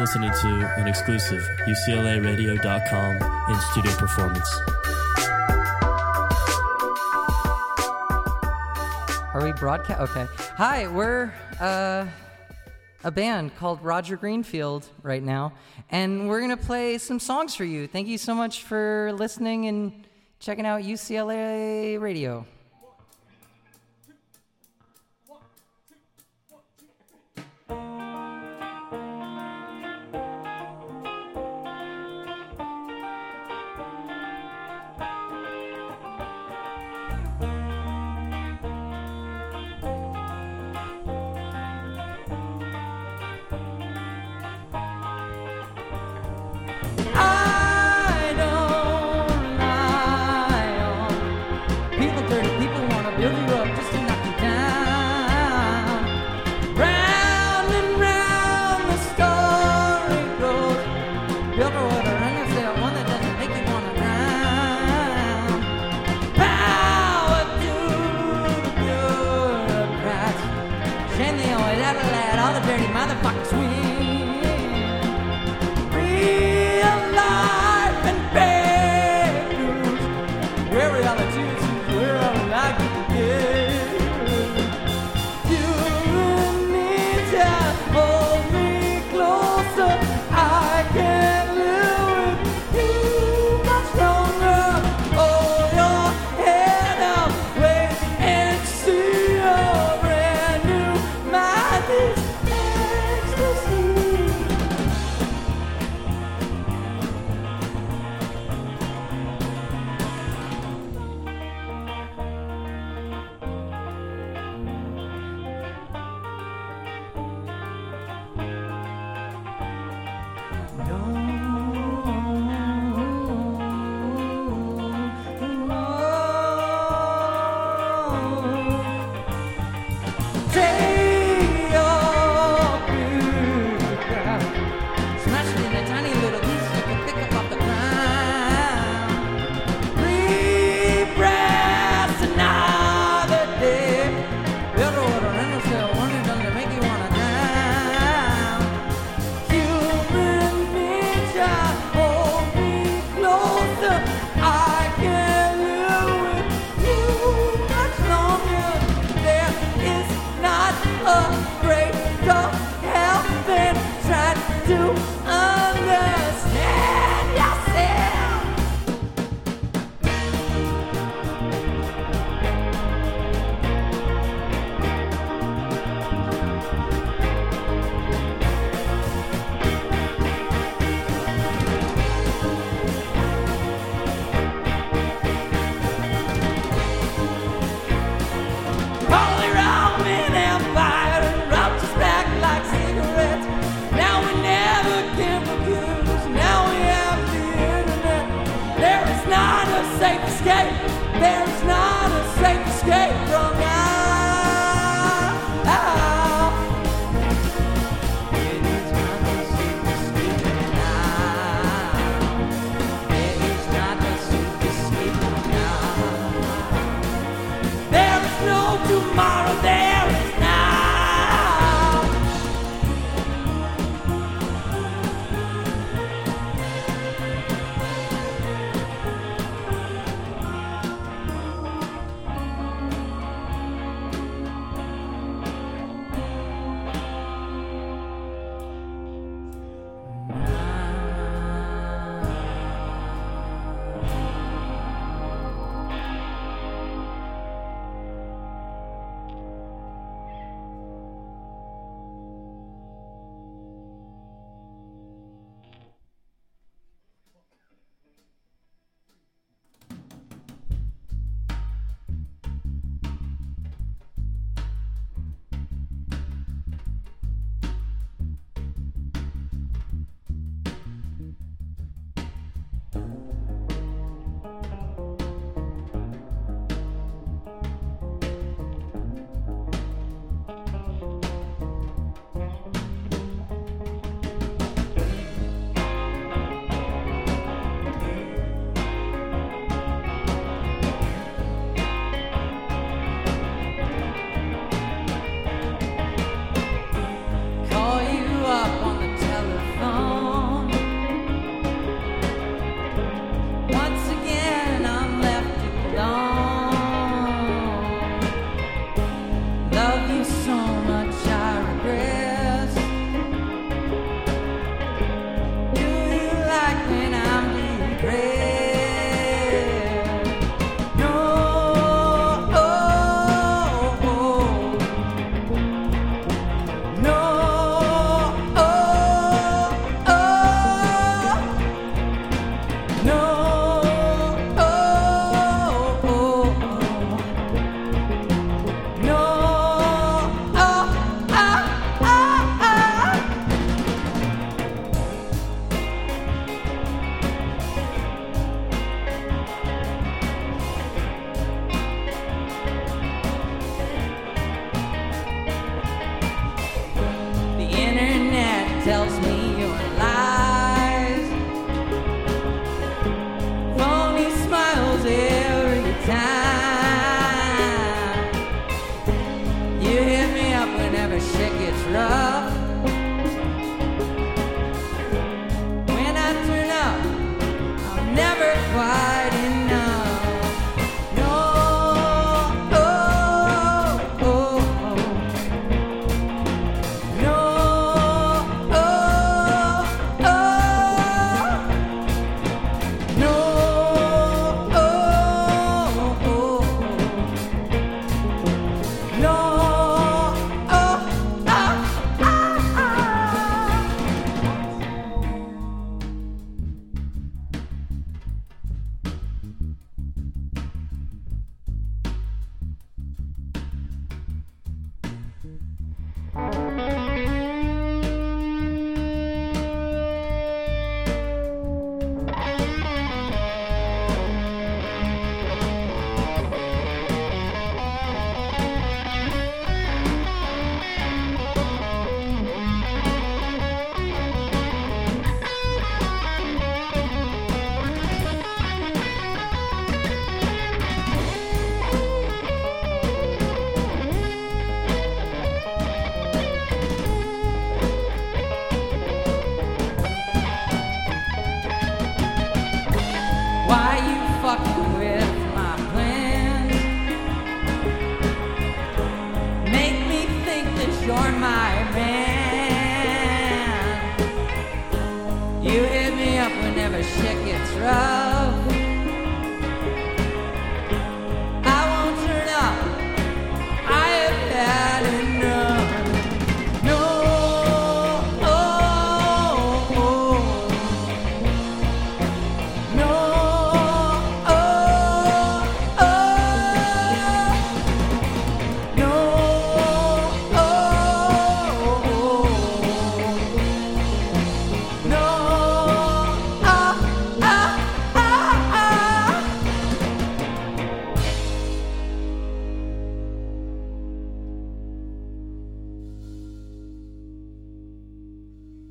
now listening to an exclusive UCLAradio.com in-studio performance. Are we broadcast? Okay. Hi, we're a band called Roger Greenfield right now, and we're going to play some songs for you. Thank you so much for listening and checking out UCLA Radio. This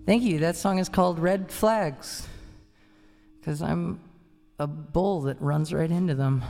Thank you. That song is called Red Flags, because I'm a bull that runs right into them.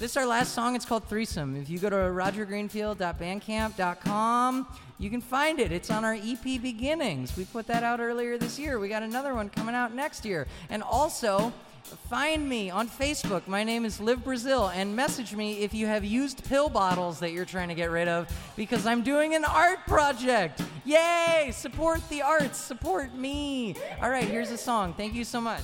This is our last song. It's called Threesome. If you go to rogergreenfield.bandcamp.com, you can find it. It's on our EP Beginnings. We put that out earlier this year. We got another one coming out next year. And also, find me on Facebook. My name is Liv Brazil. And message me if you have used pill bottles that you're trying to get rid of, because I'm doing an art project. Yay! Support the arts. Support me. All right, here's a song. Thank you so much.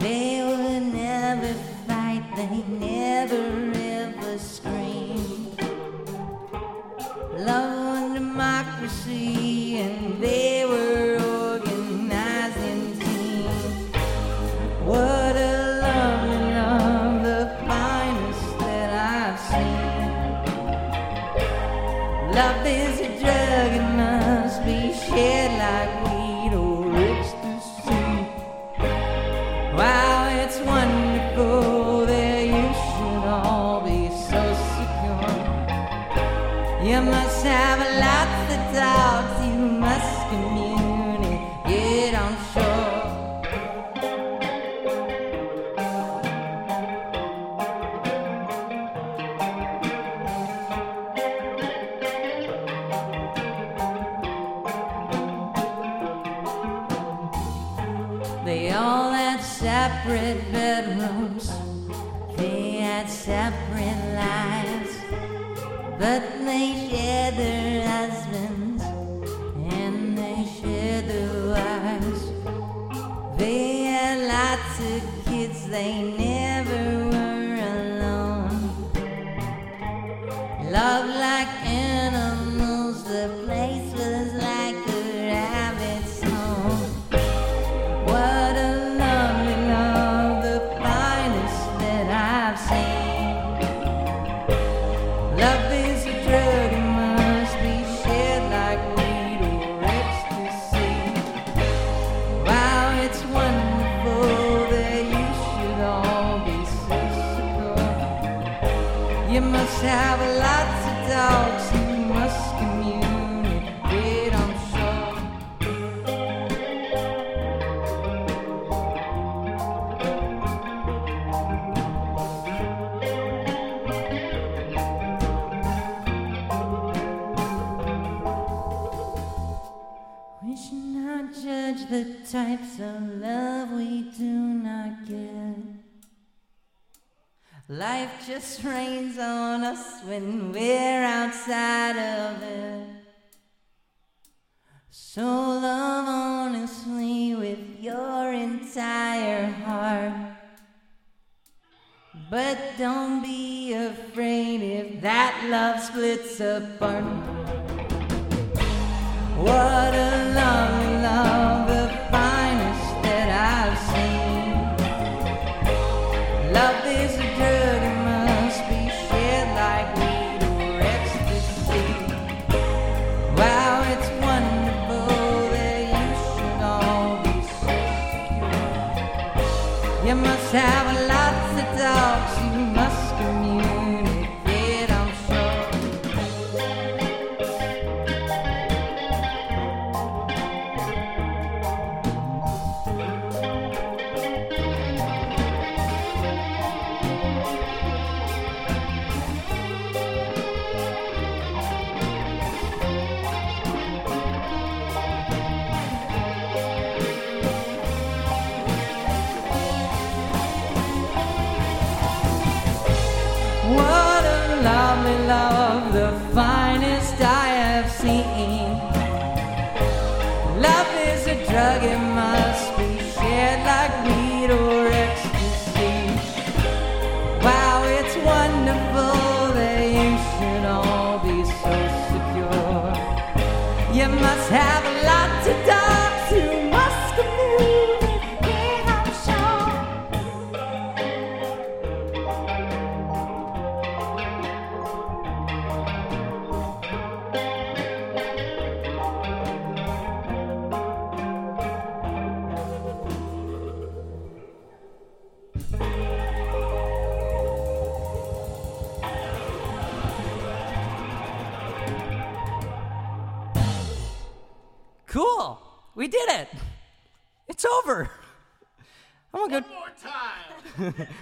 They never fight, they never never ever scream. Love and democracy, and they were organizing teams. What a lovely love, the finest that I've seen. Love is a drug and must be shared like weed or ecstasy. Wow, it's wonderful. You must have a lot to doubt, you must communicate on shore. They all had separate bedrooms, they had separate lives, but they shared their husbands and they shared their wives. They had lots of kids, they never were alone. Love like animals, the place was like a rabbit's home. What a lovely love, the finest that I've seen. Love is have a lot to doubt, you must communicate on shore. We should not judge the types of love we do not get. Life just rains on us when we're outside of it. So love honestly with your entire heart. But don't be afraid if that love splits apart. What a lovely love, the finest that I've seen. Love is a drug, it must be shared like weed or ecstasy. Wow, it's wonderful that you should all be so secure. You must have a lot to talk, you must communicate, I'm sure. What a lovely love, the finest I have seen. Love is a drug, it must be shared like weed or ecstasy. Wow, it's wonderful that you should all be so secure. You must have a lot to talk to, must commute. Cool. We did it. It's over. I'm gonna go. One more time.